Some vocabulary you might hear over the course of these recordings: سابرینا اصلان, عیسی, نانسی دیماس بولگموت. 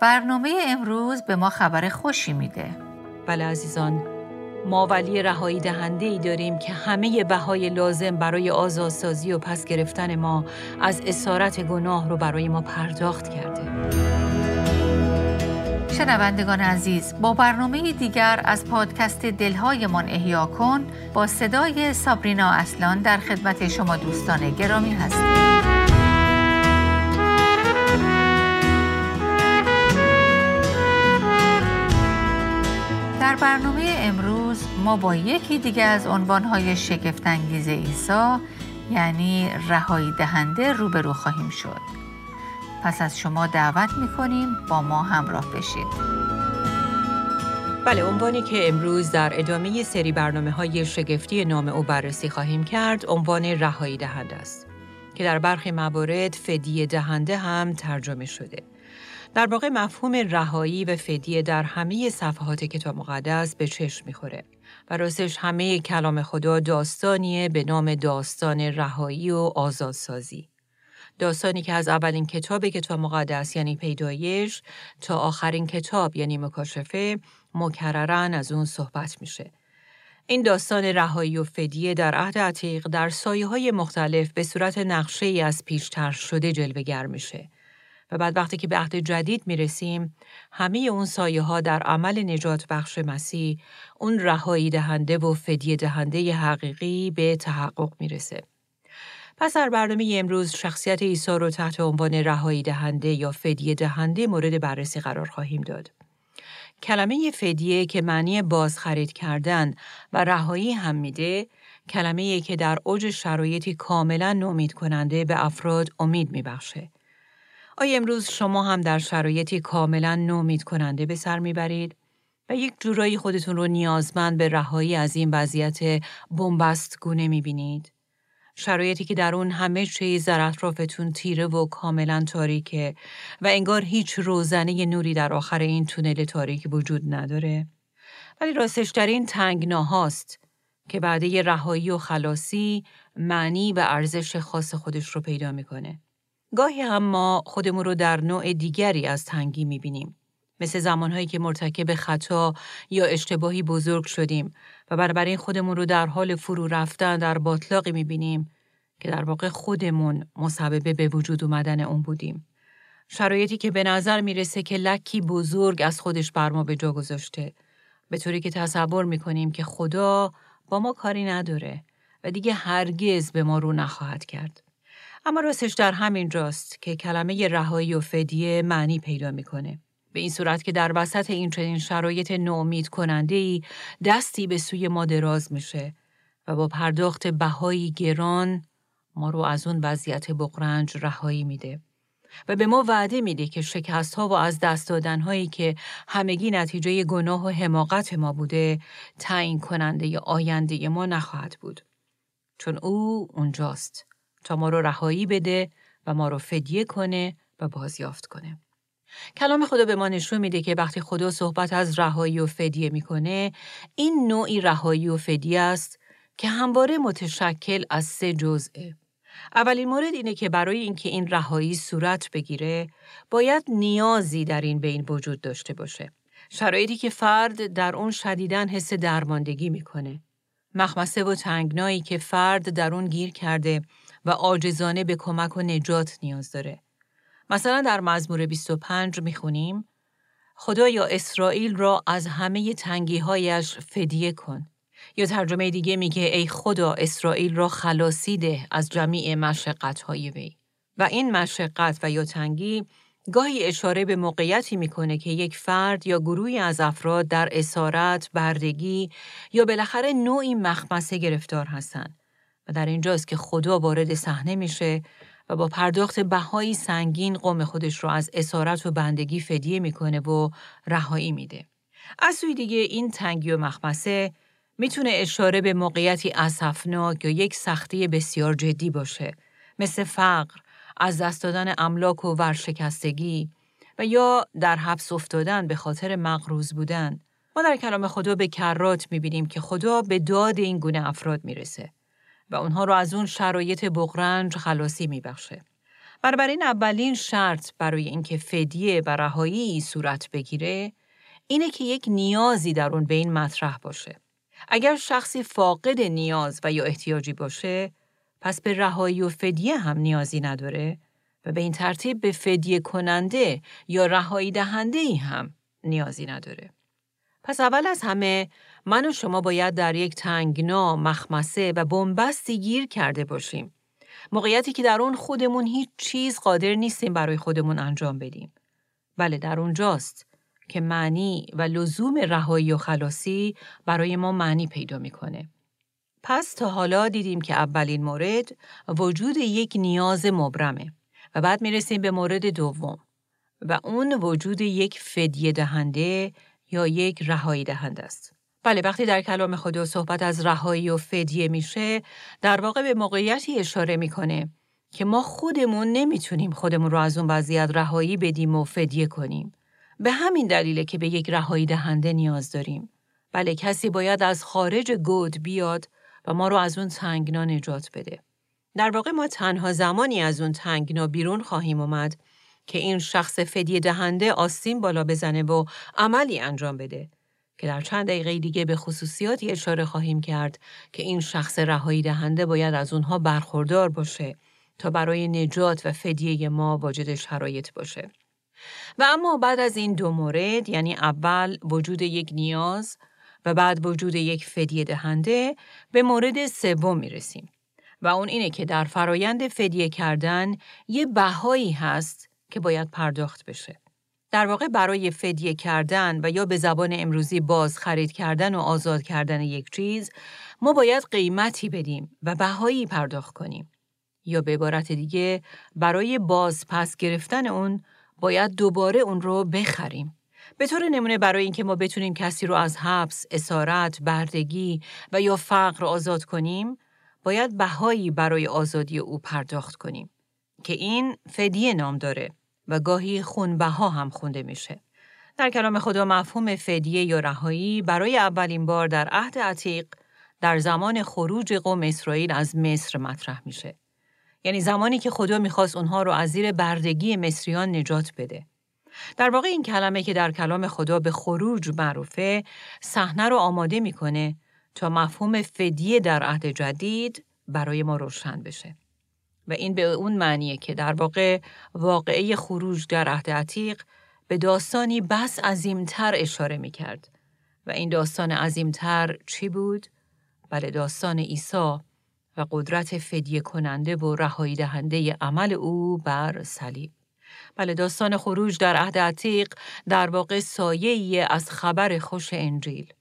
برنامه امروز به ما خبر خوشی میده. بله عزیزان، ما ولی رهایی دهنده ای داریم که همه بهای لازم برای آزادسازی و پس گرفتن ما از اسارت گناه رو برای ما پرداخت کرده. شنوندگان عزیز، با برنامه دیگر از پادکست دلهایمان احیا کن با صدای سابرینا اصلان در خدمت شما دوستان گرامی هستیم. در برنامه امروز ما با یکی دیگه از عنوانهای شگفت‌انگیز عیسی، یعنی رهایی دهنده، روبرو خواهیم شد. پس از شما دعوت می‌کنیم با ما همراه بشید. بله، عنوانی که امروز در ادامه سری برنامه‌های شگفتی نام او بررسی خواهیم کرد، عنوان رهایی دهنده است که در برخی موارد فدیه دهنده هم ترجمه شده. در واقع مفهوم رهایی و فدیه در همه صفحات کتاب مقدس به چشم می‌خوره و راستش همه کلام خدا داستانیه به نام داستان رهایی و آزادسازی. داستانی که از اولین کتاب مقدس یعنی پیدایش تا آخرین کتاب یعنی مکاشفه مکررن از اون صحبت میشه. این داستان رهایی و فدیه در عهد عتیق در سایه‌های مختلف به صورت نقشه‌ای از پیشتر شده جلوه‌گر میشه. و بعد وقتی که به عهد جدید میرسیم، همه اون سایه ها در عمل نجات بخش مسیح، اون رهایی دهنده و فدیه دهنده حقیقی به تحقق میرسه. پس در برنامه امروز شخصیت عیسی رو تحت عنوان رهایی دهنده یا فدیه دهنده مورد بررسی قرار خواهیم داد. کلمه فدیه که معنی بازخرید کردن و رهایی هم میده، کلمه‌ای که در اوج شرایطی کاملا نومید کننده به افراد امید میبخشه. آیا امروز شما هم در شرایطی کاملا نومید کننده به سر میبرید و یک جورایی خودتون رو نیازمند به رهایی از این وضعیت بنبستگونه میبینید؟ شرایطی که در اون همه چیز در اطرافتون تیره و کاملا تاریکه و انگار هیچ روزنه نوری در آخر این تونل تاریک وجود نداره؟ ولی راستش در این تنگناهاست که بعد رهایی و خلاصی معنی و ارزش خاص خودش رو پیدا میکنه. گاهی هم ما خودمون رو در نوع دیگری از تنگی می‌بینیم، مثل زمانهایی که مرتکب خطا یا اشتباهی بزرگ شدیم و بنابراین خودمون رو در حال فرو رفتن در باطلاقی می‌بینیم که در واقع خودمون مسبب به وجود اومدن اون بودیم. شرایطی که به نظر میرسه که لکی بزرگ از خودش بر ما به جا گذاشته، به طوری که تصور می‌کنیم که خدا با ما کاری نداره و دیگه هرگز به ما رو نخواهد کرد. اما راستش در همین جاست که کلمه رهایی و فدیه معنی پیدا میکنه. به این صورت که در وسط این چنین شرایط نومید کننده‌ای دستی به سوی ما دراز میشه و با پرداخت بهای گران ما رو از اون وضعیت بغرنج رهایی میده و به ما وعده میده که شکست‌ها و از دست دادن‌هایی که همگی نتیجه گناه و حماقت ما بوده تعیین کننده آینده ما نخواهد بود. چون او اونجاست تا ما رو رهایی بده و ما رو فدیه کنه و بازیافت کنه. کلام خدا به ما نشون میده که وقتی خدا صحبت از رهایی و فدیه میکنه، این نوعی رهایی و فدیه است که همواره متشکل از 3 جزئه. اولین مورد اینه که برای اینکه این رهایی صورت بگیره، باید نیازی در این بین وجود داشته باشه. شرایطی که فرد در اون شدیداً حس درماندگی میکنه. مخمصه و تنگنایی که فرد در اون گیر کرده و عاجزانه به کمک و نجات نیاز داره. مثلا در مزمور 25 میخونیم خدایا اسرائیل را از همه تنگی‌هایش فدیه کن. یا ترجمه دیگه میگه ای خدا اسرائیل را خلاصی ده از جمیع مشقت‌های وی. و این مشقت و یا تنگی گاهی اشاره به موقعیتی میکنه که یک فرد یا گروهی از افراد در اسارت، بردگی یا بالاخره نوعی مخمصه گرفتار هستند. و در اینجاست که خدا وارد صحنه میشه و با پرداخت بهای سنگین قوم خودش رو از اسارت و بندگی فدیه میکنه و رهایی میده. از سوی دیگه این تنگی و مخمصه میتونه اشاره به موقعیتی اسفناک یا یک سختی بسیار جدی باشه، مثل فقر، از دست دادن املاک و ورشکستگی و یا در حبس افتادن به خاطر مقروض بودن. ما در کلام خدا به کرات میبینیم که خدا به داد این گونه افراد میرسه و اونها رو از اون شرایط بغرنج خلاصی میبخشه. بنابراین اولین شرط برای اینکه فدیه و رهایی صورت بگیره اینه که یک نیازی درون به این مطرح باشه. اگر شخصی فاقد نیاز و یا احتیاجی باشه، پس به رهایی و فدیه هم نیازی نداره و به این ترتیب به فدیه کننده یا رهایی دهنده‌ای هم نیازی نداره. پس اول از همه من و شما باید در یک تنگنا، مخمسه و بنبستی گیر کرده باشیم. موقعیتی که در اون خودمون هیچ چیز قادر نیستیم برای خودمون انجام بدیم. بله، در اونجاست که معنی و لزوم رهایی و خلاصی برای ما معنی پیدا میکنه. پس تا حالا دیدیم که اولین مورد وجود یک نیاز مبرمه و بعد میرسیم به مورد دوم و اون وجود یک فدیه دهنده یا یک رهایی دهنده است. بله، وقتی در کلام خدا صحبت از رهایی و فدیه میشه، در واقع به موقعیتی اشاره میکنه که ما خودمون نمیتونیم خودمون رو از اون وضعیت رهایی بدیم و فدیه کنیم. به همین دلیله که به یک رهایی دهنده نیاز داریم. بله، کسی باید از خارج گود بیاد و ما رو از اون تنگنا نجات بده. در واقع ما تنها زمانی از اون تنگنا بیرون خواهیم اومد که این شخص فدیه دهنده آستین بالا بزنه و عملی انجام بده که در چند دقیقه دیگه به خصوصیاتی اشاره خواهیم کرد که این شخص رهایی دهنده باید از اونها برخوردار باشه تا برای نجات و فدیه ما واجد شرایط باشه. و اما بعد از این دو مورد، یعنی اول وجود یک نیاز و بعد وجود یک فدیه دهنده، به مورد سوم میرسیم و اون اینه که در فرایند فدیه کردن یه بهایی هست که باید پرداخت بشه. در واقع برای فدیه کردن و یا به زبان امروزی باز خرید کردن و آزاد کردن یک چیز، ما باید قیمتی بدیم و بهایی پرداخت کنیم. یا به عبارت دیگه، برای باز پس گرفتن اون باید دوباره اون رو بخریم. به طور نمونه، برای اینکه ما بتونیم کسی رو از حبس، اسارت، بردگی و یا فقر آزاد کنیم، باید بهایی برای آزادی او پرداخت کنیم که این فدیه نام داره و گاهی خونبها هم خونده میشه. در کلام خدا مفهوم فدیه یا رهایی برای اولین بار در عهد عتیق در زمان خروج قوم اسرائیل از مصر مطرح میشه. یعنی زمانی که خدا میخواست اونها رو از زیر بردگی مصریان نجات بده. در واقع این کلمه که در کلام خدا به خروج معروفه، صحنه رو آماده میکنه تا مفهوم فدیه در عهد جدید برای ما روشن بشه. و این به اون معنیه که در واقع واقعه خروج در عهد عتیق به داستانی بس عظیمتر اشاره میکرد. و این داستان عظیمتر چی بود؟ بله، داستان عیسی و قدرت فدیه کننده و رهایی دهنده عمل او بر صلیب. بله، داستان خروج در عهد عتیق در واقع سایه‌ای از خبر خوش انجیل.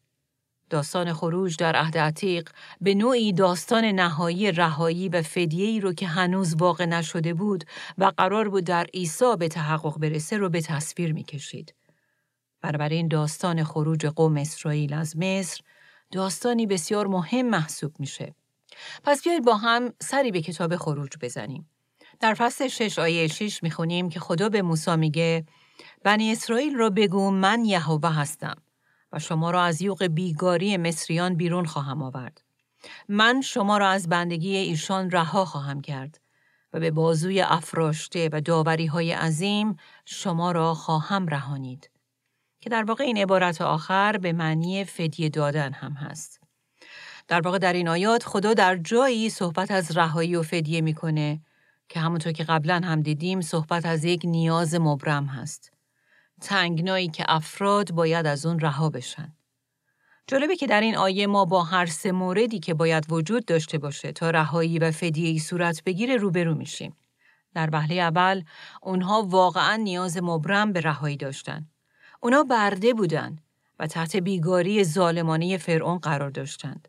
داستان خروج در عهد عتیق به نوعی داستان نهایی رهایی و فدیه‌ای رو که هنوز واقع نشده بود و قرار بود در عیسی به تحقق برسه رو به تصویر می‌کشید. بنابراین داستان خروج قوم اسرائیل از مصر داستانی بسیار مهم محسوب میشه. پس بیایید با هم سری به کتاب خروج بزنیم. در فصل 6 آیه 6 میخونیم که خدا به موسی میگه بنی اسرائیل را بگو من یهوه هستم و شما را از یوغ بیگاری مصریان بیرون خواهم آورد. من شما را از بندگی ایشان رها خواهم کرد و به بازوی افراشته و داوری های عظیم شما را خواهم رهانید. که در واقع این عبارت آخر به معنی فدیه دادن هم هست. در واقع در این آیات خدا در جایی صحبت از رهایی و فدیه میکنه که همونطور که قبلا هم دیدیم صحبت از یک نیاز مبرم هست. تنگنایی که افراد باید از اون رها بشن. جالبه که در این آیه ما با هر سه موردی که باید وجود داشته باشه تا رهایی و فدیه‌ای صورت بگیره روبرو میشیم. در وهله اول اونها واقعا نیاز مبرم به رهایی داشتن. اونها برده بودن و تحت بیگاری ظالمانه فرعون قرار داشتند.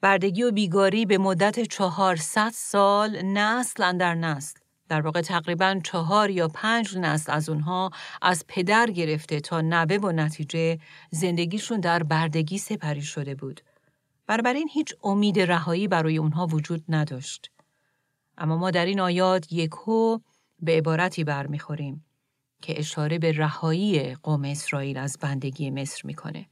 بردگی و بیگاری به مدت 400 سال نسل اندر نسل، در واقع تقریباً 4 یا 5 نسل از اونها از پدر گرفته تا نوه و نتیجه زندگیشون در بردگی سپری شده بود. بنابراین هیچ امید رهایی برای اونها وجود نداشت. اما ما در این آیات یکهو به عبارتی برمیخوریم که اشاره به رهایی قوم اسرائیل از بندگی مصر میکنه.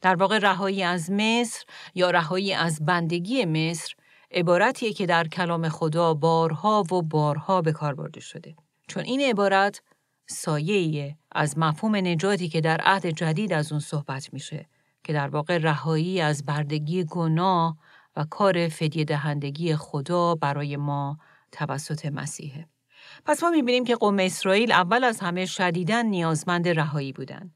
در واقع رهایی از مصر یا رهایی از بندگی مصر عبارتیه که در کلام خدا بارها و بارها به کار برده شده. چون این عبارت سایه‌ای از مفهوم نجاتی که در عهد جدید از اون صحبت میشه، که در واقع رهایی از بردگی گناه و کار فدیه دهندگی خدا برای ما توسط مسیحه. پس ما میبینیم که قوم اسرائیل اول از همه شدیداً نیازمند رهایی بودن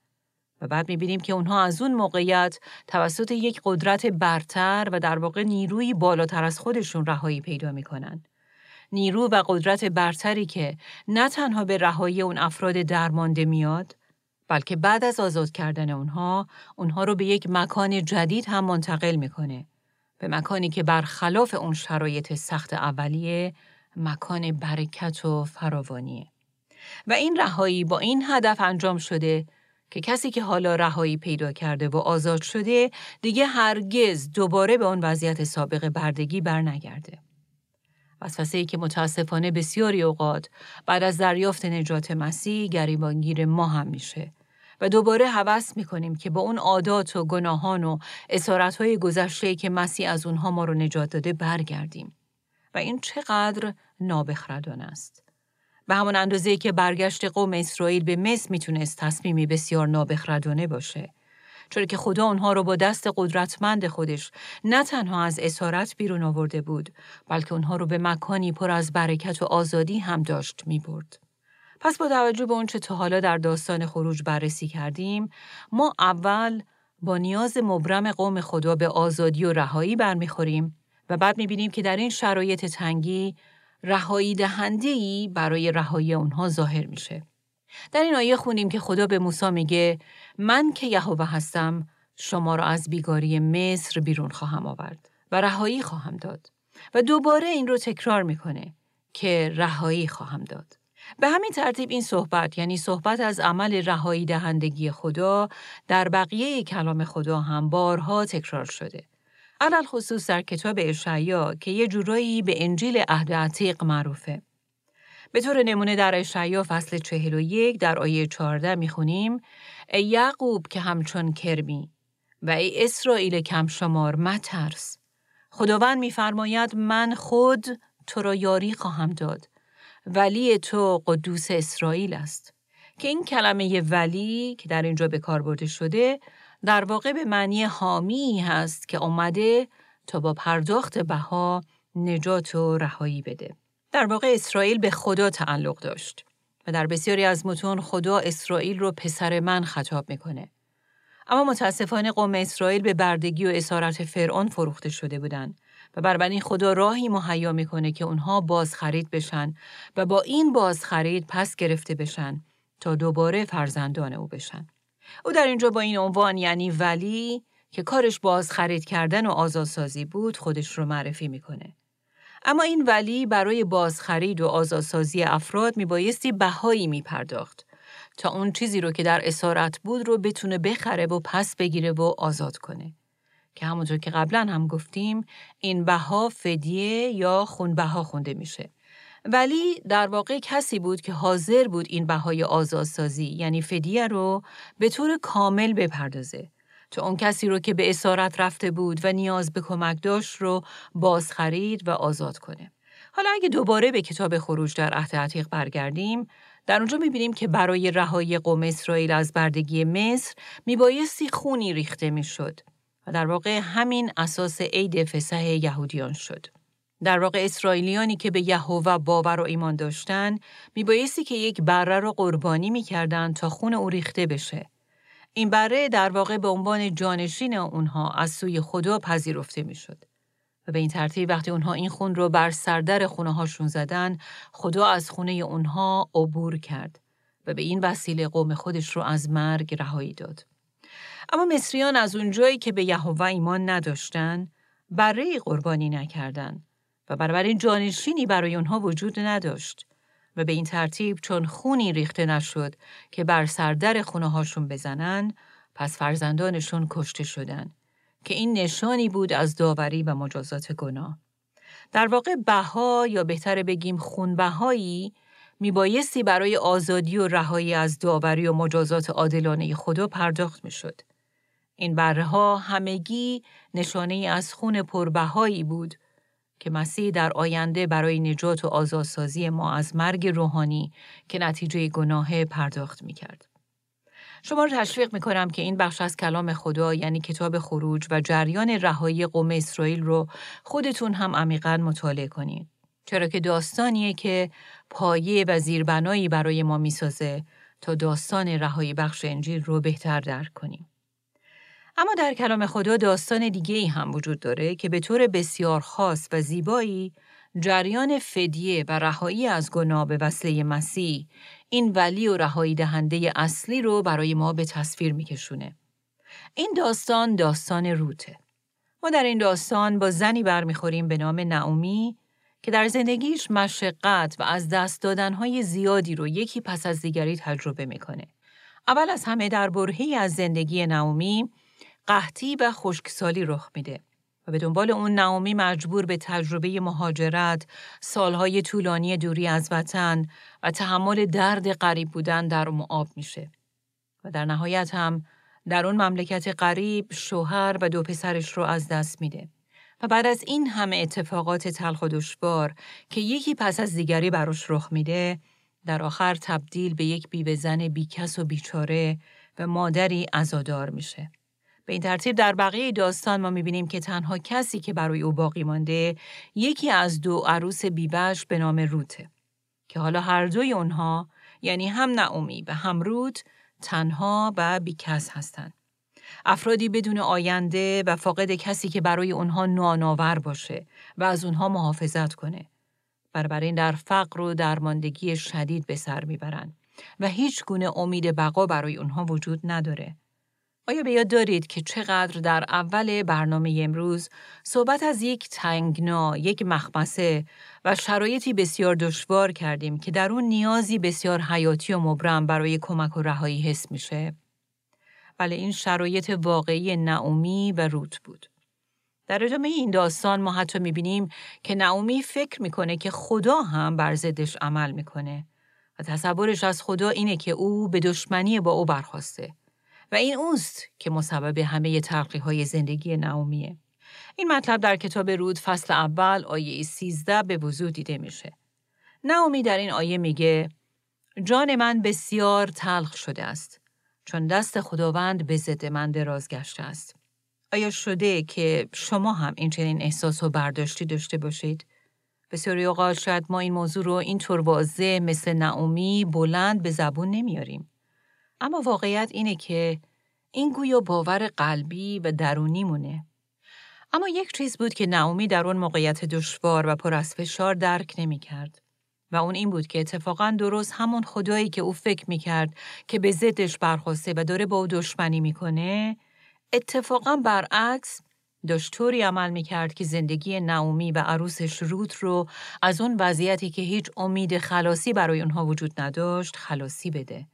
و بعد میبینیم که اونها از اون موقعیت توسط یک قدرت برتر و در واقع نیروی بالاتر از خودشون رهایی پیدا میکنن. نیرو و قدرت برتری که نه تنها به رهایی اون افراد درمانده میاد، بلکه بعد از آزاد کردن اونها رو به یک مکان جدید هم منتقل میکنه، به مکانی که برخلاف اون شرایط سخت اولیه، مکان برکت و فراوانیه. و این رهایی با این هدف انجام شده که کسی که حالا رهایی پیدا کرده و آزاد شده دیگه هرگز دوباره به اون وضعیت سابق بردگی برنگرده. وسوسه‌ای که متاسفانه بسیاری اوقات بعد از دریافت نجات مسیح گریبانگیر ما هم میشه و دوباره هوس میکنیم که با اون عادات و گناهان و اسارت‌های گذشته‌ای که مسیح از اونها ما رو نجات داده برگردیم. و این چقدر نابخردانه است. به همان اندازه‌ای که برگشت قوم اسرائیل به مصر میتونست تصمیمی بسیار نابخردانه باشه، چون که خدا اونها رو با دست قدرتمند خودش نه تنها از اسارت بیرون آورده بود، بلکه اونها رو به مکانی پر از برکت و آزادی هم داشت میبرد. پس با توجه به اونچه تا حالا در داستان خروج بررسی کردیم، ما اول با نیاز مبرم قوم خدا به آزادی و رهایی برمیخوریم و بعد میبینیم که در این شرایط تنگی رهایی دهنده‌ای برای رهایی اونها ظاهر میشه. در این آیه خونیم که خدا به موسی میگه من که یهوه هستم شما را از بیگاری مصر بیرون خواهم آورد و رهایی خواهم داد. و دوباره این رو تکرار میکنه که رهایی خواهم داد. به همین ترتیب این صحبت، یعنی صحبت از عمل رهایی دهندگی خدا، در بقیه کلام خدا هم بارها تکرار شده. علل خصوص در کتاب اشعیا که یه جورایی به انجیل عهد عتیق معروفه. به طور نمونه در اشعیا فصل 41 در آیه 14 میخونیم ای یعقوب که همچون کرمی و ای اسرائیل کم شمار مترس. خداوند میفرماید من خود تو را یاری خواهم داد. ولی تو قدوس اسرائیل است. که این کلمه ولی که در اینجا به کار برده شده در واقع به معنی حامی هست که اومده تا با پرداخت بها نجات و رهایی بده. در واقع اسرائیل به خدا تعلق داشت و در بسیاری از متون خدا اسرائیل رو پسر من خطاب میکنه. اما متاسفانه قوم اسرائیل به بردگی و اسارت فرعون فروخته شده بودند و بنابراین خدا راهی مهیا میکنه که اونها بازخرید بشن و با این بازخرید پس گرفته بشن تا دوباره فرزندان او بشن. او در اینجا با این عنوان، یعنی ولی که کارش بازخرید کردن و آزادسازی بود، خودش رو معرفی میکنه. اما این ولی برای بازخرید و آزادسازی افراد میبایستی بهایی میپرداخت تا اون چیزی رو که در اسارت بود رو بتونه بخره و پس بگیره و آزاد کنه. که همونطور که قبلا هم گفتیم این بها فدیه یا خونبها خونده میشه. ولی در واقع کسی بود که حاضر بود این بهای آزادسازی یعنی فدیه رو به طور کامل بپردازه تا اون کسی رو که به اسارت رفته بود و نیاز به کمک داشت رو بازخرید و آزاد کنه. حالا اگه دوباره به کتاب خروج در عهد عتیق برگردیم، در اونجا می‌بینیم که برای رهایی قوم اسرائیل از بردگی مصر میبایستی خونی ریخته میشد و در واقع همین اساس عید فسح یهودیان شد. در واقع اسرائیلیانی که به یهوه باور و ایمان داشتن میبایستی که یک بره رو قربانی میکردن تا خون او ریخته بشه. این بره در واقع به عنوان جانشین اونها از سوی خدا پذیرفته میشد. و به این ترتیب وقتی اونها این خون رو بر سردر خونه هاشون زدن، خدا از خونه اونها عبور کرد و به این وسیله قوم خودش رو از مرگ رهایی داد. اما مصریان از اونجایی که به یهوه ایمان نداشتن، بره‌ای قربانی نکردند. و بنابراین جانشینی برای اونها وجود نداشت و به این ترتیب چون خونی ریخته نشد که بر سردر خونه هاشون بزنن، پس فرزندانشون کشته شدن که این نشانی بود از داوری و مجازات گناه. در واقع بها یا بهتر بگیم خونبهایی میبایستی برای آزادی و رهایی از داوری و مجازات عادلانه خدا پرداخت میشد. این برها همگی نشانه از خون پربهایی بود که مسیح در آینده برای نجات و آزادسازی ما از مرگ روحانی که نتیجه گناه پرداخت می‌کرد. شما رو تشویق می‌کنم که این بخش از کلام خدا یعنی کتاب خروج و جریان رهایی قوم اسرائیل رو خودتون هم عمیقاً مطالعه کنید. چرا که داستانیه که پایه و زیربنایی برای ما می‌سازه تا داستان رهایی بخش انجیل رو بهتر درک کنیم. اما در کلام خدا داستان دیگه‌ای هم وجود داره که به طور بسیار خاص و زیبایی جریان فدیه و رهایی از گناه به وسیله مسیح، این ولی و رهایی دهنده اصلی رو برای ما به تصویر می‌کشونه. این داستان داستان روته. ما در این داستان با زنی برمیخوریم به نام نعومی که در زندگیش مشقت و از دست دادن‌های زیادی رو یکی پس از دیگری تجربه می‌کنه. اول از همه در برهه‌ای از زندگی نعومی قحطی و خشکسالی رخ میده و به دنبال اون نعومی مجبور به تجربه مهاجرت، سالهای طولانی دوری از وطن و تحمل درد غریب بودن در معاب میشه. و در نهایت هم در اون مملکت غریب شوهر و 2 پسرش رو از دست میده. و بعد از این همه اتفاقات تلخ و دشوار که یکی پس از دیگری براش رخ میده، در آخر تبدیل به یک بیوه‌زن بیکس و بیچاره و مادری عزادار میشه. به این ترتیب در بقیه داستان ما می‌بینیم که تنها کسی که برای او باقی مانده یکی از 2 عروس بیوه‌اش به نام روته که حالا هر دوی اونها یعنی هم نعومی و هم روت تنها و بی‌کس هستند. افرادی بدون آینده و فاقد کسی که برای اونها نانآور باشه و از اونها محافظت کنه. بنابراین در فقر و درماندگی شدید به سر میبرن و هیچ گونه امید بقا برای اونها وجود نداره. آیا به یاد دارید که چقدر در اول برنامه امروز صحبت از یک تنگنا، یک مخمصه و شرایطی بسیار دشوار کردیم که در اون نیازی بسیار حیاتی و مبرم برای کمک و رهایی حس میشه؟ بله، این شرایط واقعی نعومی و روت بود. در ادامه این داستان ما حتی میبینیم که نعومی فکر میکنه که خدا هم بر ضدش عمل میکنه و تصورش از خدا اینه که او به دشمنی با او برخاسته. و این اوست که مسبب همه تلخی‌های زندگی نعومیه. این مطلب در کتاب رود فصل اول آیه 13 به وضوح دیده میشه. نعومی در این آیه میگه جان من بسیار تلخ شده است چون دست خداوند به ضد من دراز گشته است. آیا شده که شما هم این چنین احساس و برداشتی داشته باشید؟ بسیاری اوقات شاید ما این موضوع رو اینطور واضح مثل نعومی بلند به زبون نمیاریم. اما واقعیت اینه که این گویا باور قلبی و درونی مونه. اما یک چیز بود که نعومی در اون موقعیت دشوار و پر از فشار درک نمی کرد. و اون این بود که اتفاقاً درست همون خدایی که او فکر می کرد که به ضدش برخاسته و داره با او دشمنی می کنه، اتفاقاً برعکس داشت طوری عمل می کرد که زندگی نعومی و عروسش روت رو از اون وضعیتی که هیچ امید خلاصی برای اونها وجود نداشت خلاصی بده.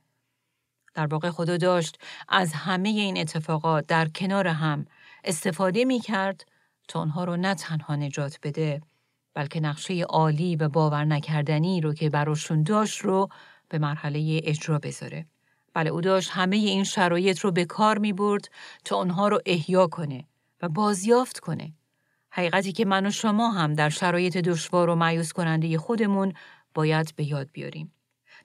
در واقع خدا داشت از همه این اتفاقات در کنار هم استفاده می کرد تا آنها رو نه تنها نجات بده بلکه نقشه عالی و باور نکردنی رو که براشون داشت رو به مرحله اجرا بذاره. بله، او داشت همه این شرایط رو به کار می برد تا آنها رو احیا کنه و بازیافت کنه. حقیقتی که من و شما هم در شرایط دشوار و مایوس کننده خودمون باید به یاد بیاریم.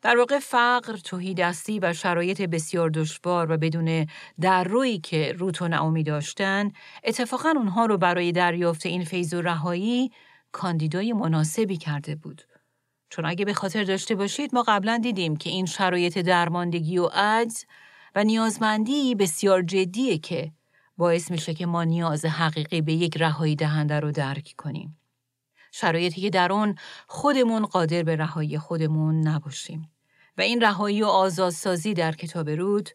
در واقع فقر، تهیدستی و شرایط بسیار دشوار و بدون درویی که روت و نعومی داشتن، اتفاقاً اونها رو برای دریافت این فیض و رهایی کاندیدای مناسبی کرده بود. چون اگه به خاطر داشته باشید ما قبلاً دیدیم که این شرایط درماندگی و عجز و نیازمندی بسیار جدیه که باعث میشه که ما نیاز حقیقی به یک رهایی دهنده رو درک کنیم. شرایطی که در اون خودمون قادر به رهایی خودمون نباشیم. و این رهایی و آزادسازی در کتاب رود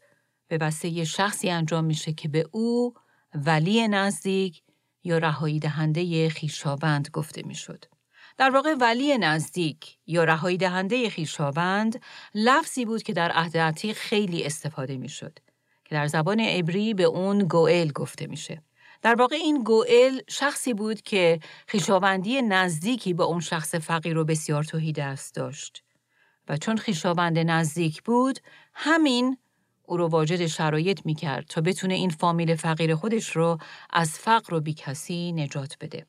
به وسیله شخصی انجام میشه که به او ولی نزدیک یا رهایی دهنده خویشاوند گفته میشد. در واقع ولی نزدیک یا رهایی دهنده خویشاوند لفظی بود که در عهد عتیق خیلی استفاده میشد که در زبان عبری به اون گوئل گفته میشه. در واقع این گوئل شخصی بود که خویشاوندی نزدیکی با اون شخص فقیر و بسیار تهیدست داشت. و چون خویشاوند نزدیک بود، همین او رو واجد شرایط میکرد تا بتونه این فامیل فقیر خودش رو از فقر و بیکسی نجات بده.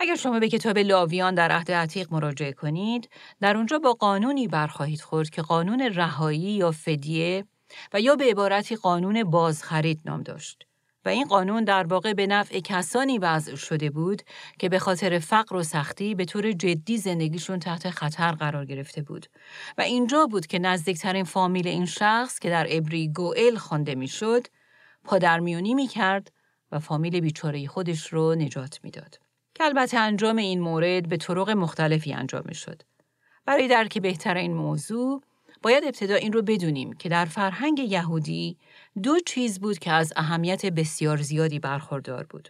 اگر شما به کتاب لاویان در عهد عتیق مراجعه کنید، در اونجا با قانونی برخواهید خورد که قانون رهایی یا فدیه و یا به عبارتی قانون بازخرید نام داشت. و این قانون در واقع به نفع کسانی وضع شده بود که به خاطر فقر و سختی به طور جدی زندگیشون تحت خطر قرار گرفته بود. و اینجا بود که نزدیکترین فامیل این شخص که در عبری گوئل خوانده میشد، پادرمیونی میکرد و فامیل بیچاره خودش رو نجات میداد. که البته انجام این مورد به طرق مختلفی انجام میشد. برای درک بهتر این موضوع، باید ابتدا این رو بدونیم که در فرهنگ یهودی دو چیز بود که از اهمیت بسیار زیادی برخوردار بود.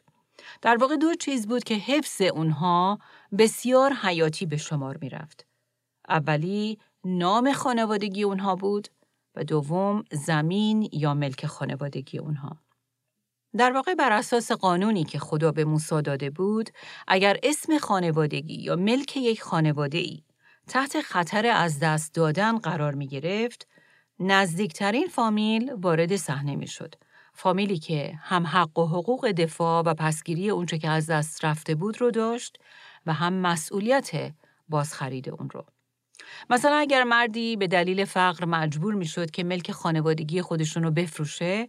در واقع دو چیز بود که حفظ اونها بسیار حیاتی به شمار می رفت. اولی نام خانوادگی اونها بود و دوم زمین یا ملک خانوادگی اونها. در واقع بر اساس قانونی که خدا به موسی داده بود، اگر اسم خانوادگی یا ملک یک خانواده‌ای تحت خطر از دست دادن قرار می گرفت، نزدیکترین فامیل وارد صحنه می شد. فامیلی که هم حق و حقوق دفاع و پسگیری اونچه که از دست رفته بود رو داشت و هم مسئولیت بازخرید اون رو. مثلا اگر مردی به دلیل فقر مجبور می شد که ملک خانوادگی خودشون رو بفروشه،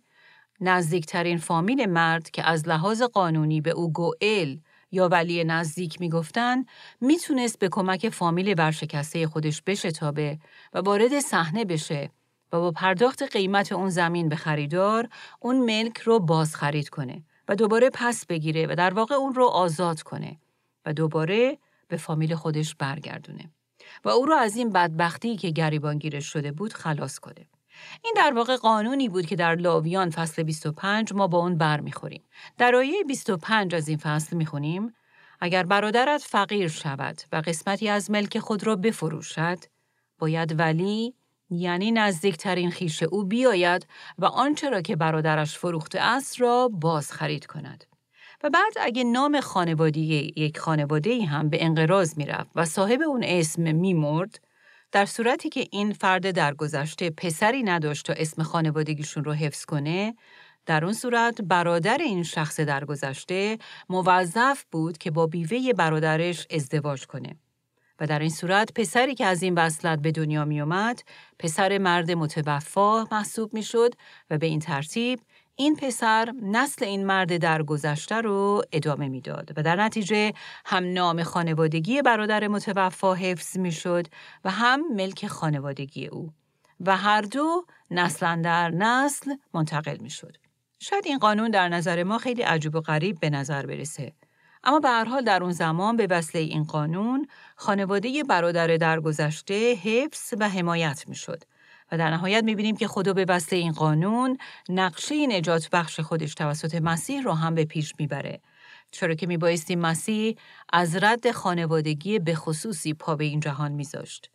نزدیکترین فامیل مرد که از لحاظ قانونی به او گوئل یا ولی نزدیک میگفتن، میتونست به کمک فامیل ورشکسته خودش بشتابه و وارد صحنه بشه و با پرداخت قیمت اون زمین به خریدار، اون ملک رو باز خرید کنه و دوباره پس بگیره و در واقع اون رو آزاد کنه و دوباره به فامیل خودش برگردونه و او رو از این بدبختی که گریبانگیرش شده بود خلاص کنه. این در واقع قانونی بود که در لاویان فصل 25 ما با اون بر میخوریم. در آیه 25 از این فصل میخونیم: اگر برادرت فقیر شود و قسمتی از ملک خود را بفروشد، باید ولی یعنی نزدیکترین خویش او بیاید و آنچه را که برادرش فروخته است را باز خرید کند. و بعد اگه نام خانوادگی یک خانواده‌ای هم به انقراض میرفت و صاحب اون اسم میمرد، در صورتی که این فرد درگذشته پسری نداشت تا اسم خانوادگیشون رو حفظ کنه، در اون صورت برادر این شخص درگذشته موظف بود که با بیوه برادرش ازدواج کنه. و در این صورت پسری که از این وصلت به دنیا می اومد، پسر مرد متوفا محسوب می شد و به این ترتیب این پسر نسل این مرد درگذشته رو ادامه میداد و در نتیجه هم نام خانوادگی برادر متوفا حفظ میشد و هم ملک خانوادگی او و هر دو نسل در نسل منتقل میشد. شاید این قانون در نظر ما خیلی عجیب و غریب به نظر برسه، اما به هر حال در اون زمان به وسیله این قانون خانواده برادر درگذشته حفظ و حمایت میشد. و در نهایت می‌بینیم که خدا به وسیله این قانون نقشه نجات بخش خودش توسط مسیح رو هم به پیش میبره، چرا که میبایستی مسیح از رد خانوادگی به خصوصی پا به این جهان میذاشت.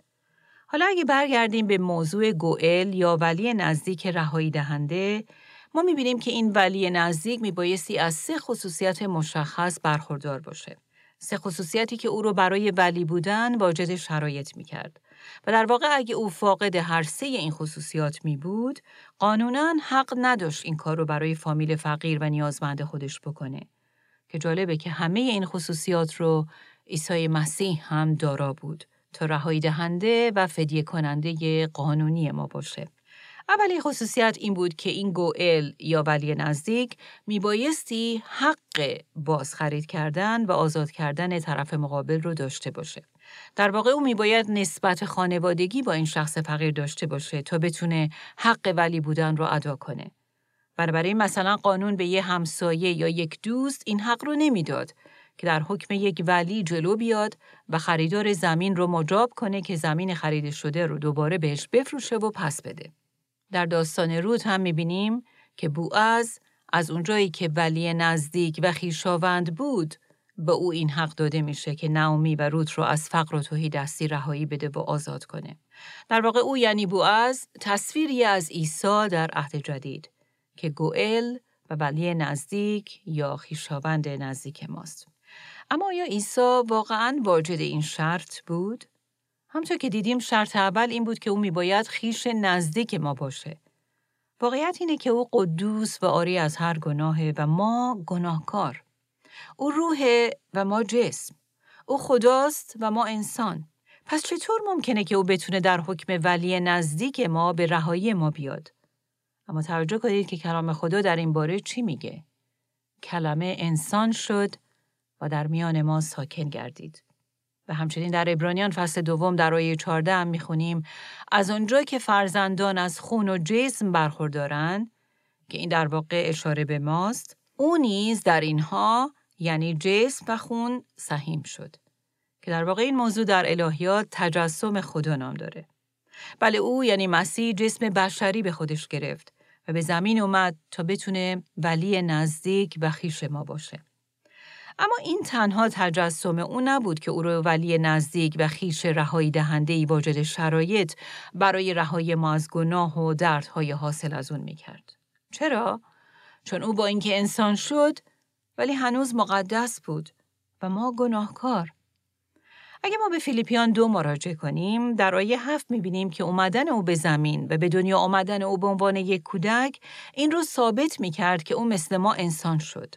حالا اگه برگردیم به موضوع گوئل یا ولی نزدیک رهایی دهنده، ما می‌بینیم که این ولی نزدیک میبایستی از 3 خصوصیت مشخص برخوردار باشه. 3 خصوصیتی که او رو برای ولی بودن واجد شرایط میکرد. و در واقع اگه او فاقد هر 3 این خصوصیات می بود، قانوناً حق نداشت این کار رو برای فامیل فقیر و نیازمند خودش بکنه. که جالبه که همه این خصوصیات رو عیسی مسیح هم دارا بود تا رهایی دهنده و فدیه کننده قانونی ما باشه. اولین خصوصیت این بود که این گوئل یا ولی نزدیک میبایستی حق بازخرید کردن و آزاد کردن طرف مقابل رو داشته باشه. در واقع او میباید نسبت خانوادگی با این شخص فقیر داشته باشه تا بتونه حق ولی بودن رو ادا کنه. برای مثلا قانون به یه همسایه یا یک دوست این حق رو نمیداد که در حکم یک ولی جلو بیاد و خریدار زمین رو مجاب کنه که زمین خرید شده رو دوباره بهش بفروشه و پس بده. در داستان رود هم میبینیم که بوآز از اونجایی که ولی نزدیک و خویشاوند بود، به او این حق داده میشه که نعومی و رود رو از فقر و تهی دستی رهایی بده و آزاد کنه. در واقع او یعنی بوآز تصویری از عیسی در عهد جدید که گوئل و ولی نزدیک یا خویشاوند نزدیک ماست. اما آیا عیسی واقعاً واجد این شرط بود؟ همطور که دیدیم شرط اول این بود که او میباید خویش نزدیک ما باشه. واقعیت اینه که او قدوس و عاری از هر گناهه و ما گناهکار. او روح و ما جسم. او خداست و ما انسان. پس چطور ممکنه که او بتونه در حکم ولی نزدیک ما به رهایی ما بیاد؟ اما توجه کنید که کلام خدا در این باره چی میگه؟ کلمه انسان شد و در میان ما ساکن گردید. و همچنین در عبرانیان فصل 2 در آیه 14 هم میخونیم از آنجا که فرزندان از خون و جسم برخوردارن، که این در واقع اشاره به ماست، او نیز در اینها، یعنی جسم و خون، سهیم شد. که در واقع این موضوع در الهیات تجسم خدا نام داره. بله، او یعنی مسیح جسم بشری به خودش گرفت و به زمین اومد تا بتونه ولی نزدیک و خویش ما باشه. اما این تنها تجسم او نبود که او رو ولی نزدیک و خویش رهایی دهنده‌ای واجد شرایط برای رهایی ما از گناه و دردهای حاصل از اون میکرد. چرا؟ چون او با اینکه انسان شد ولی هنوز مقدس بود و ما گناهکار. اگه ما به فیلیپیان 2 مراجعه کنیم، در آیه 7 می‌بینیم که اومدن او به زمین و به دنیا آمدن او به عنوان یک کودک این رو ثابت می‌کرد که او مثل ما انسان شد.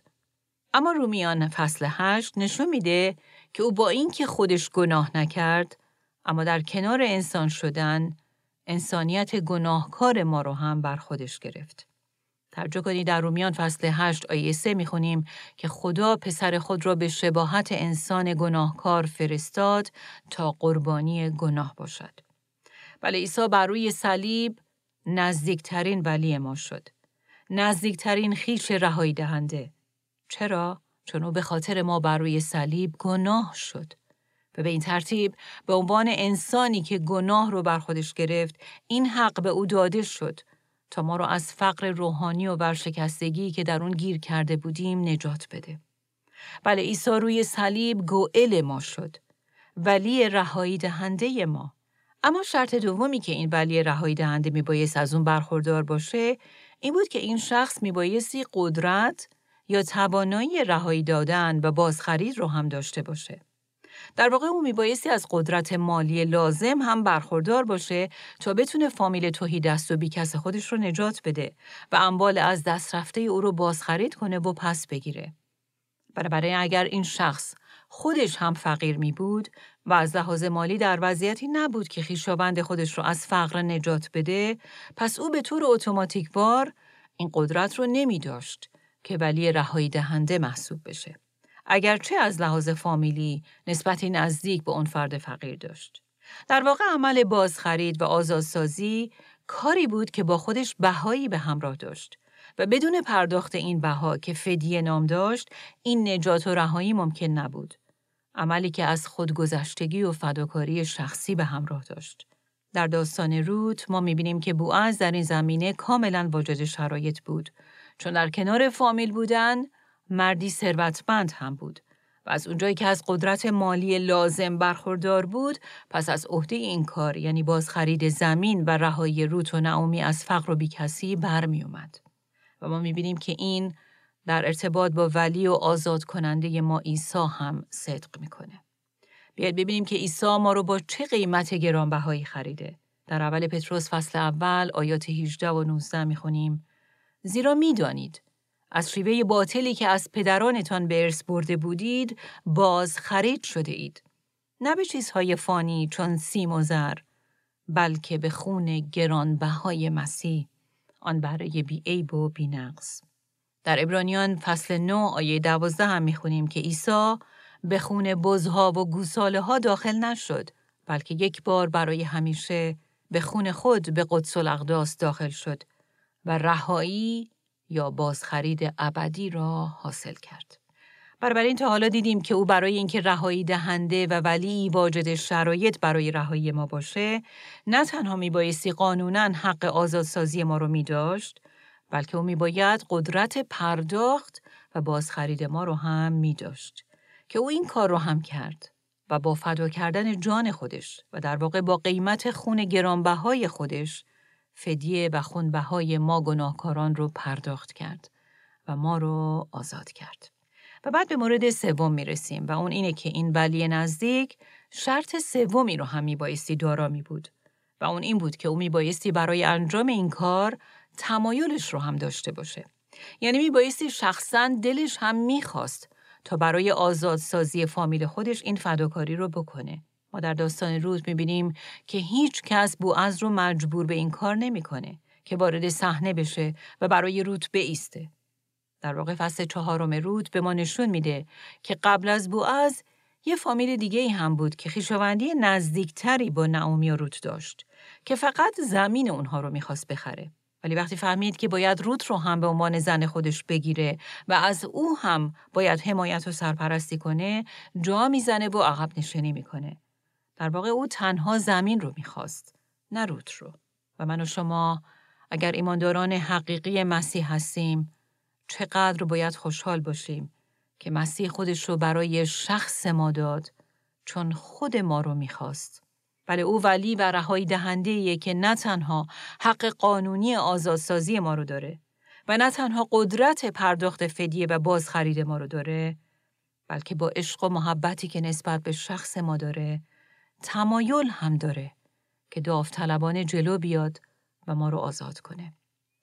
اما رومیان فصل 8 نشون میده که او با اینکه خودش گناه نکرد، اما در کنار انسان شدن، انسانیت گناهکار ما رو هم بر خودش گرفت. توجه کنید در رومیان فصل 8 آیه 3 میخونیم که خدا پسر خود را به شباهت انسان گناهکار فرستاد تا قربانی گناه باشد. بله، عیسی بر روی صلیب نزدیکترین ولی ما شد. نزدیکترین خویش رهایی دهنده. چرا؟ چون او به خاطر ما بر روی صلیب گناه شد. و به این ترتیب به عنوان انسانی که گناه رو بر خودش گرفت، این حق به او داده شد تا ما را از فقر روحانی و ورشکستگی که در اون گیر کرده بودیم نجات بده. بله، عیسی روی صلیب گوئل ما شد، ولی رهایی دهنده ما. اما شرط دومی که این ولی رهایی دهنده میبایست از اون برخوردار باشه، این بود که این شخص میبایستی قدرت یا توانایی رهایی دادن و بازخرید رو هم داشته باشه. در واقع او میبایستی از قدرت مالی لازم هم برخوردار باشه تا بتونه فامیل توحید دست و بیکس خودش رو نجات بده و اموال از دست رفته او رو بازخرید کنه و پس بگیره. برای اگر این شخص خودش هم فقیر می بود و از لحاظ مالی در وضعیتی نبود که خویشاوند خودش رو از فقر نجات بده، پس او به طور اتوماتیکوار این قدرت رو نمی داشت که ولی رهایی دهنده محسوب بشه، اگرچه از لحاظ فامیلی نسبتی نزدیک به اون فرد فقیر داشت. در واقع عمل بازخرید و آزادسازی کاری بود که با خودش بهایی به همراه داشت و بدون پرداخت این بها که فدیه نام داشت، این نجات و رهایی ممکن نبود. عملی که از خودگذشتگی و فداکاری شخصی به همراه داشت. در داستان روت ما می‌بینیم که بوآز در این زمینه کاملاً واجد شرایط بود، چون در کنار فامیل بودن، مردی ثروتمند هم بود و از اونجایی که از قدرت مالی لازم برخوردار بود، پس از عهده این کار، یعنی بازخرید زمین و رهایی روت و نعومی از فقر و بیکسی، برمی اومد. و ما میبینیم که این در ارتباط با ولی و آزاد کننده ما عیسی هم صدق میکنه. بیاید ببینیم که عیسی ما رو با چه قیمت گرانبهایی خریده. در اول پتروس فصل اول آیات 18 و 19 میخونیم: زیرا میدانید از شیوه باطلی که از پدرانتان به ارث برده بودید، باز خرید شده اید. نه به چیزهای فانی چون سیم و زر، بلکه به خون گرانبهای مسیح، آن برای بی‌عیب و بی‌نقص. در عبرانیان فصل 9 آیه 12 هم میخونیم که عیسی به خون بزها و گوساله ها داخل نشد، بلکه یک بار برای همیشه به خون خود به قدس الاقداس داخل شد و رهایی یا بازخرید ابدی را حاصل کرد. برای این تا حالا دیدیم که او برای اینکه رهایی دهنده و ولی واجد شرایط برای رهایی ما باشه، نه تنها میبایستی قانوناً حق آزادسازی ما رو میداشت، بلکه او میباید قدرت پرداخت و بازخرید ما رو هم میداشت. که او این کار رو هم کرد و با فدا کردن جان خودش و در واقع با قیمت خون گرانبهای خودش، فدیه و خونبهای ما گناهکاران رو پرداخت کرد و ما رو آزاد کرد. و بعد به مورد سوم میرسیم و اون اینه که این ولی نزدیک شرط سومی رو هم میبایستی دارا میبود و اون این بود که او میبایستی برای انجام این کار تمایلش رو هم داشته باشه. یعنی میبایستی شخصاً دلش هم میخواست تا برای آزادسازی فامیل خودش این فداکاری رو بکنه. ما در داستان روز می‌بینیم که هیچ کس بوعز رو مجبور به این کار نمی‌کنه که وارد صحنه بشه و برای رود بایسته. در واقع فصل 4 رود به ما نشون میده که قبل از بوعز یه فامیل دیگه‌ای هم بود که خویشاوندی نزدیکتری با نعومی و رود داشت که فقط زمین اونها رو می‌خواست بخره. ولی وقتی فهمید که باید رود رو هم به عنوان زن خودش بگیره و از او هم باید حمایت و سرپرستی کنه، جا میزنه و عقب نشینی میکنه. در واقع او تنها زمین رو میخواست، نه رود رو. و من و شما اگر ایمانداران حقیقی مسیح هستیم، چقدر باید خوشحال باشیم که مسیح خودش رو برای شخص ما داد، چون خود ما رو میخواست. بله، او ولی و رهایی دهنده‌ایه که نه تنها حق قانونی آزادسازی ما رو داره و نه تنها قدرت پرداخت فدیه و بازخرید ما رو داره، بلکه با عشق و محبتی که نسبت به شخص ما داره، تمایل هم داره که داوطلبانه جلو بیاد و ما رو آزاد کنه.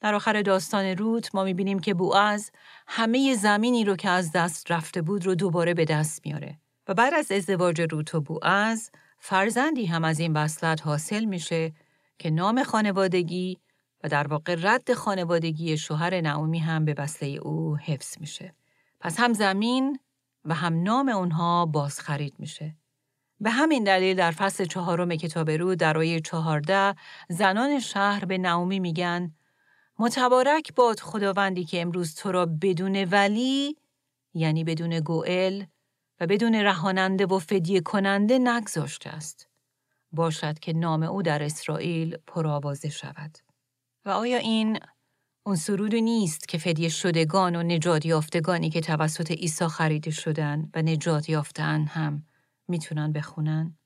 در آخر داستان رود ما می‌بینیم که بوآز همه زمینی رو که از دست رفته بود رو دوباره به دست میاره و بعد از ازدواج رود و بوآز فرزندی هم از این وصلت حاصل میشه که نام خانوادگی و در واقع رد خانوادگی شوهر نعومی هم به وسیله او حفظ میشه. پس هم زمین و هم نام اونها بازخرید میشه. به همین دلیل در فصل 4 کتاب رود در آیه 14 زنان شهر به نعومی میگن متبارک باد خداوندی که امروز تو را بدون ولی، یعنی بدون گوئل و بدون رهاننده و فدیه کننده نگذاشته است. باشد که نام او در اسرائیل پرآوازه شود. و آیا این اون سرود نیست که فدیه شدگان و نجات یافتگانی که توسط عیسی خریده شدن و نجات یافتن هم میتونن بخونن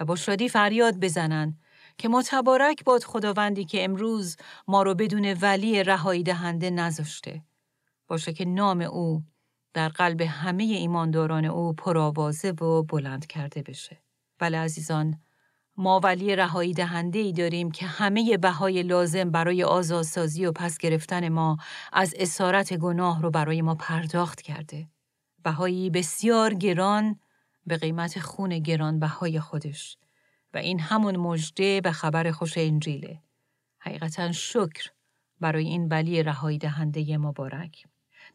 و با شادی فریاد بزنن که متبارک باد خداوندی که امروز ما رو بدون ولی رهایی دهنده نذاشته. باشه که نام او در قلب همه ایمانداران او پرآوازه و بلند کرده بشه. بله عزیزان، ما ولی رهایی دهنده‌ای داریم که همه بهای لازم برای آزادسازی و پس گرفتن ما از اسارت گناه رو برای ما پرداخت کرده. بهایی بسیار گران به قیمت خون گران بهای خودش. و این همون مژده به خبر خوش انجیله. حقیقتاً شکر برای این ولی رهایی دهنده مبارک.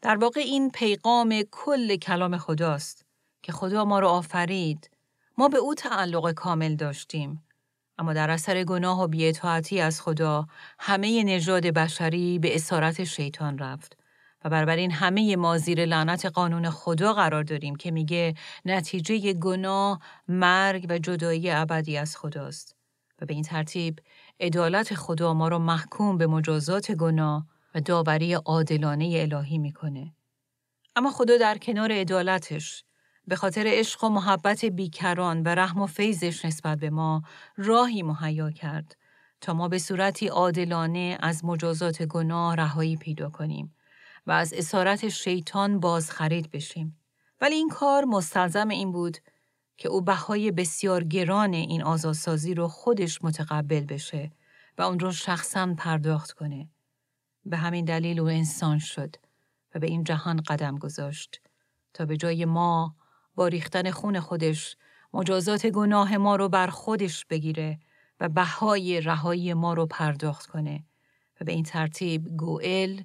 در واقع این پیغام کل کلام خداست که خدا ما رو آفرید، ما به او تعلق کامل داشتیم، اما در اثر گناه و بی‌اطاعتی از خدا همه نژاد بشری به اسارت شیطان رفت و بنابراین همه ما زیر لعنت قانون خدا قرار داریم که میگه نتیجه گناه مرگ و جدایی ابدی از خداست و به این ترتیب عدالت خدا ما رو محکوم به مجازات گناه و داوری عادلانه الهی میکنه. اما خدا در کنار عدالتش به خاطر عشق و محبت بیکران و رحم و فیضش نسبت به ما راهی مهیا کرد تا ما به صورتی عادلانه از مجازات گناه رهایی پیدا کنیم و از اسارت شیطان بازخرید بشیم. ولی این کار مستلزم این بود که او بهای بسیار گران این آزادسازی رو خودش متقبل بشه و اون رو شخصاً پرداخت کنه. به همین دلیل او انسان شد و به این جهان قدم گذاشت تا به جای ما با ریختن خون خودش مجازات گناه ما رو بر خودش بگیره و بهای رهایی ما رو پرداخت کنه و به این ترتیب گوئل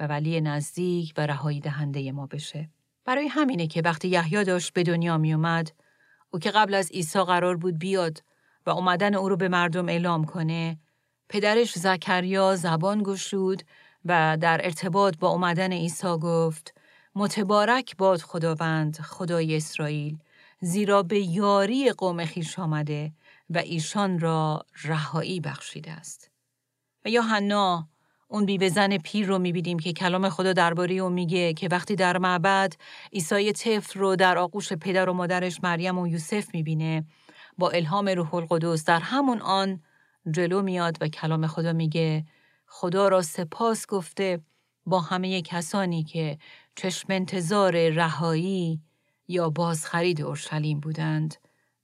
و ولی نزدیک و رهایی دهنده ما بشه. برای همینه که وقتی یحیی داشت به دنیا می اومد، او که قبل از عیسی قرار بود بیاد و اومدن او رو به مردم اعلام کنه، پدرش زکریا زبان گشود و در ارتباط با آمدن عیسی گفت متبارک باد خداوند خدای اسرائیل، زیرا به یاری قوم خویش آمده و ایشان را رهایی بخشیده است. و یا حنا اون بیوه زن پیر رو می‌بینیم که کلام خدا درباره او میگه که وقتی در معبد عیسی طفل رو در آغوش پدر و مادرش مریم و یوسف می‌بینه، با الهام روح القدس در همون آن جلو میاد و کلام خدا میگه خدا را سپاس گفته با همه کسانی که چشم انتظار رهایی یا بازخرید اورشلیم بودند،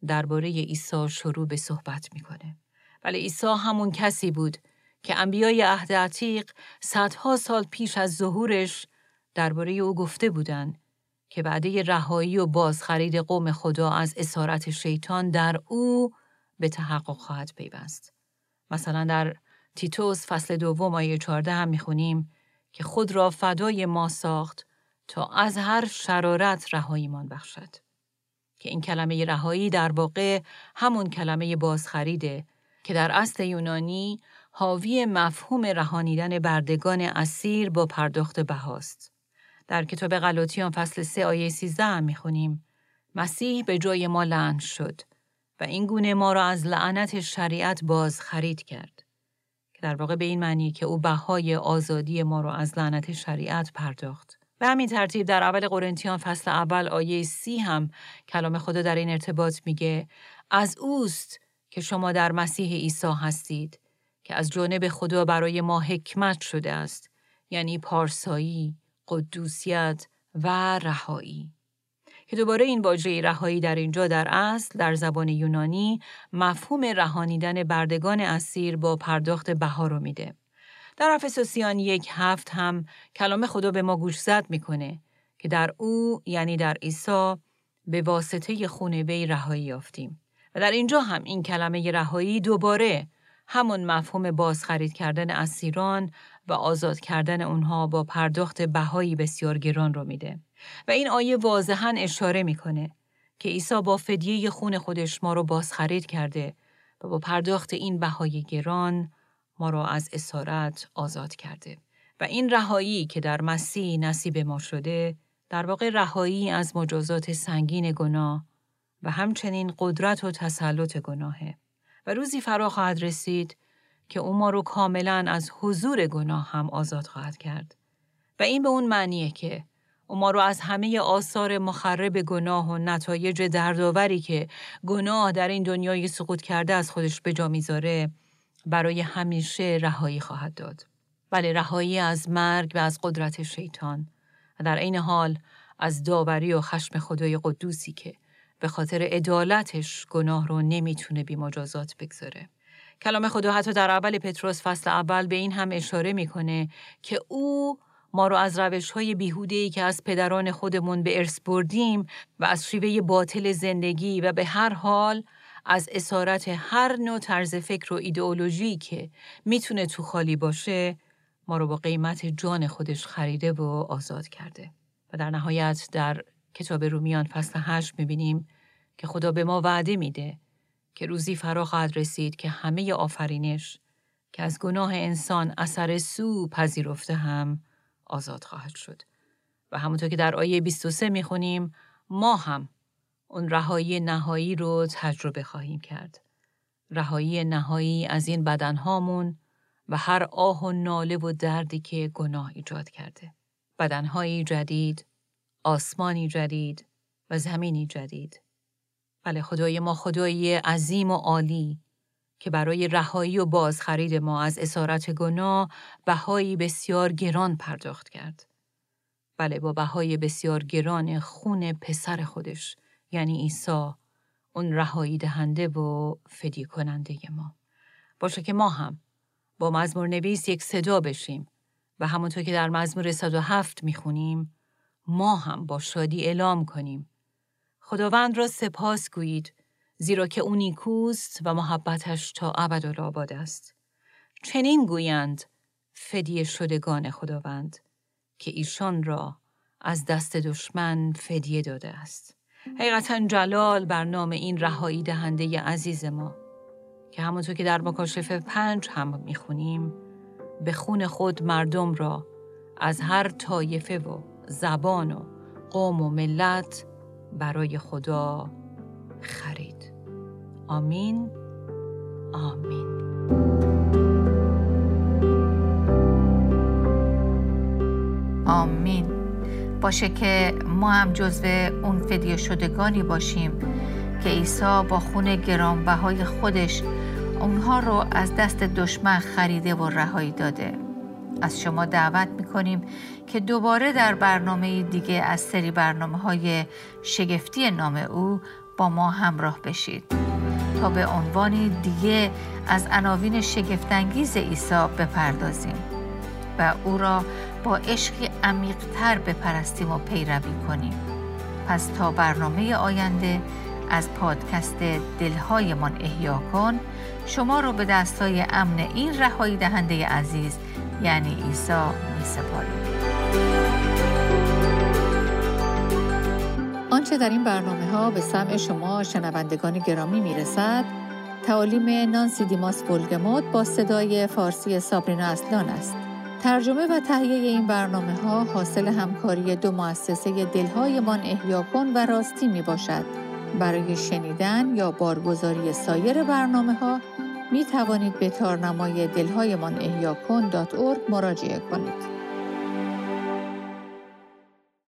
درباره عیسی شروع به صحبت میکنه. ولی عیسی همون کسی بود که انبیای عهد عتیق صدها سال پیش از ظهورش درباره او گفته بودند که بعد رهایی و بازخرید قوم خدا از اسارت شیطان در او به تحقق خواهد پیوست. مثلا در تیتوس فصل 2 آیه 14 هم میخونیم که خود را فدای ما ساخت تا از هر شرارت رهاییمان بخشد. که این کلمه رهایی در واقع همون کلمه بازخریده که در اصل یونانی حاوی مفهوم رهانیدن بردگان اسیر با پرداخت بهاست. در کتاب غلاطیان فصل 3 آیه 13 هم میخونیم مسیح به جای ما لعن شد و این گونه ما را از لعنت شریعت بازخرید کرد. که در واقع به این معنی که او بهای آزادی ما را از لعنت شریعت پرداخت. به همین ترتیب در اول قرنتیان فصل اول آیه 30 هم کلام خدا در این ارتباط میگه از اوست که شما در مسیح عیسی هستید که از جانب خدا برای ما حکمت شده است، یعنی پارسایی، قدوسیت و رهایی. که دوباره این واژه رهایی در اینجا در اصل در زبان یونانی مفهوم رهانیدن بردگان اسیر با پرداخت بها رو میده. در افسوسیان 1:7 هم کلام خدا به ما گوشزد میکنه که در او یعنی در عیسی به واسطه خون وی رهایی یافتیم. و در اینجا هم این کلمه رهایی دوباره همون مفهوم بازخرید کردن اسیران و آزاد کردن اونها با پرداخت بهایی بسیار گران رو میده. و این آیه واضحاً اشاره میکنه که عیسی با فدیه خون خودش ما رو بازخرید کرده و با پرداخت این بهای گران ما رو از اسارت آزاد کرده. و این رهایی که در مسیح نصیب ما شده در واقع رهایی از مجازات سنگین گناه و همچنین قدرت و تسلط گناهه. و روزی فرا خواهد رسید که او ما رو کاملا از حضور گناه هم آزاد خواهد کرد. و این به اون معنیه که او ما رو از همه آثار مخرب گناه و نتایج دردآوری که گناه در این دنیای سقوط کرده از خودش به جا میذاره برای همیشه رهایی خواهد داد. بله، رهایی از مرگ و از قدرت شیطان و در عین حال از داوری و خشم خدای قدوسی که به خاطر عدالتش گناه رو نمیتونه بی مجازات بگذاره. کلام خدا حتی در اول پتروس فصل اول به این هم اشاره میکنه که او ما رو از روش‌های بیهوده‌ای که از پدران خودمون به ارث بردیم و از شیوه باطل زندگی و به هر حال از اسارت هر نوع طرز فکر و ایدئولوژی که میتونه تو خالی باشه ما رو با قیمت جان خودش خریده و آزاد کرده. و در نهایت در کتاب رومیان فصل 8 میبینیم که خدا به ما وعده میده که روزی فرا خواهد رسید که همه آفرینش که از گناه انسان اثر سو پذیرفته هم آزاد خواهد شد. و همونطور که در آیه 23 میخونیم ما هم اون رهایی نهایی رو تجربه خواهیم کرد. رهایی نهایی از این بدنهامون و هر آه و ناله و دردی که گناه ایجاد کرده. بدنهایی جدید، آسمانی جدید و زمینی جدید. بله، خدای ما خدای عظیم و عالی که برای رهایی و بازخرید ما از اسارت گناه بهایی بسیار گران پرداخت کرد. بله، با بهای بسیار گران خون پسر خودش یعنی عیسی، اون رهایی دهنده و فدیه کننده ما. باشه که ما هم با مزمور نویس یک صدا بشیم و همونطور که در مزمور 107 میخونیم ما هم با شادی اعلام کنیم خداوند را سپاس گویید زیرا که او نیکوست و محبتش تا ابدالآباد است. چنین گویند فدیه شدگان خداوند که ایشان را از دست دشمن فدیه داده است. حقیقتاً جلال بر نام این رهایی دهنده ی عزیز ما که همونطور که در مکاشفه 5 هم میخونیم به خون خود مردم را از هر طایفه و زبان و قوم و ملت برای خدا خرید. آمین، آمین. آمین. باشه که ما هم جزو اون فدیه شدگانی باشیم که عیسی با خون گرانبهای خودش اونها رو از دست دشمن خریده و رهایی داده. از شما دعوت میکنیم که دوباره در برنامه دیگه از سری برنامه‌های شگفتی نام او با ما همراه بشید تا به عنوان دیگه از عناوین شگفت‌انگیز عیسی بپردازیم و او را با عشقی عمیق‌تر بپرستیم و پیروی کنیم. پس تا برنامه آینده از پادکست دلهایمان احیا کن، شما رو به دستای امن این رهایی دهنده عزیز یعنی عیسی می‌سپاریم. آنچه در این برنامه‌ها به سمع شما شنوندگان گرامی می‌رسد، تعالیم نانسی دیماس بولگموت با صدای فارسی سابرینا اصلان است. ترجمه و تهیه این برنامه‌ها حاصل همکاری دو مؤسسه دلهایمان احیا کن و راستی می‌باشد. برای شنیدن یا بارگزاری سایر برنامه‌ها می توانید به تارنمای دلهایمان احیا کن.org مراجعه کنید.